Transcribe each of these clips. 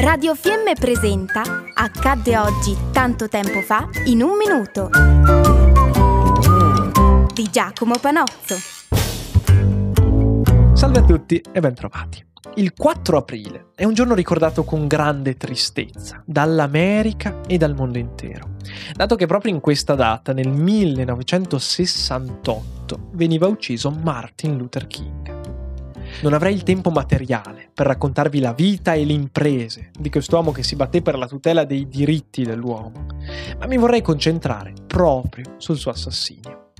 Radio Fiemme presenta Accadde oggi, tanto tempo fa, in un minuto di Giacomo Panozzo. Salve a tutti e bentrovati. Il 4 aprile è un giorno ricordato con grande tristezza dall'America e dal mondo intero, dato che proprio in questa data, nel 1968, veniva ucciso Martin Luther King. Non avrei il tempo materiale per raccontarvi la vita e le imprese di quest'uomo che si batté per la tutela dei diritti dell'uomo, ma mi vorrei concentrare proprio sul suo assassinio.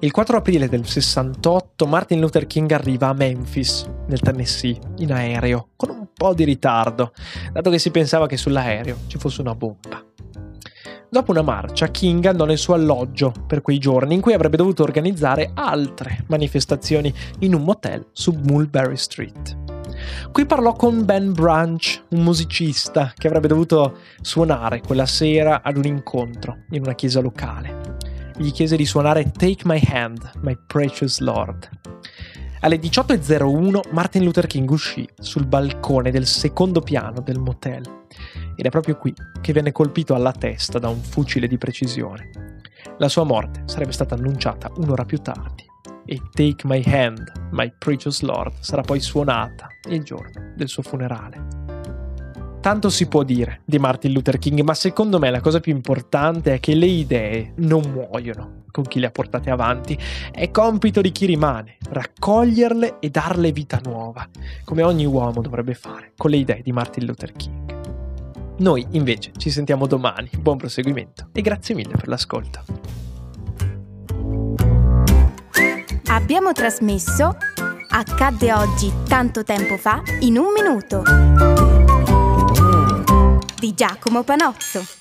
Il 4 aprile del 68 Martin Luther King arriva a Memphis, nel Tennessee, in aereo, con un po' di ritardo, dato che si pensava che sull'aereo ci fosse una bomba. Dopo una marcia, King andò nel suo alloggio per quei giorni in cui avrebbe dovuto organizzare altre manifestazioni in un motel su Mulberry Street. Qui parlò con Ben Branch, un musicista che avrebbe dovuto suonare quella sera ad un incontro in una chiesa locale. Gli chiese di suonare Take my hand, my precious Lord. Alle 18:01 Martin Luther King uscì sul balcone del secondo piano del motel ed è proprio qui che venne colpito alla testa da un fucile di precisione. La sua morte sarebbe stata annunciata un'ora più tardi e Take my hand, my precious Lord sarà poi suonata il giorno del suo funerale. Tanto si può dire di Martin Luther King, ma secondo me la cosa più importante è che le idee non muoiono con chi le ha portate avanti. È compito di chi rimane raccoglierle e darle vita nuova, come ogni uomo dovrebbe fare con le idee di Martin Luther King. Noi invece ci sentiamo domani, buon proseguimento e grazie mille per l'ascolto. Abbiamo trasmesso Accadde oggi, tanto tempo fa, in un minuto di Giacomo Panozzo.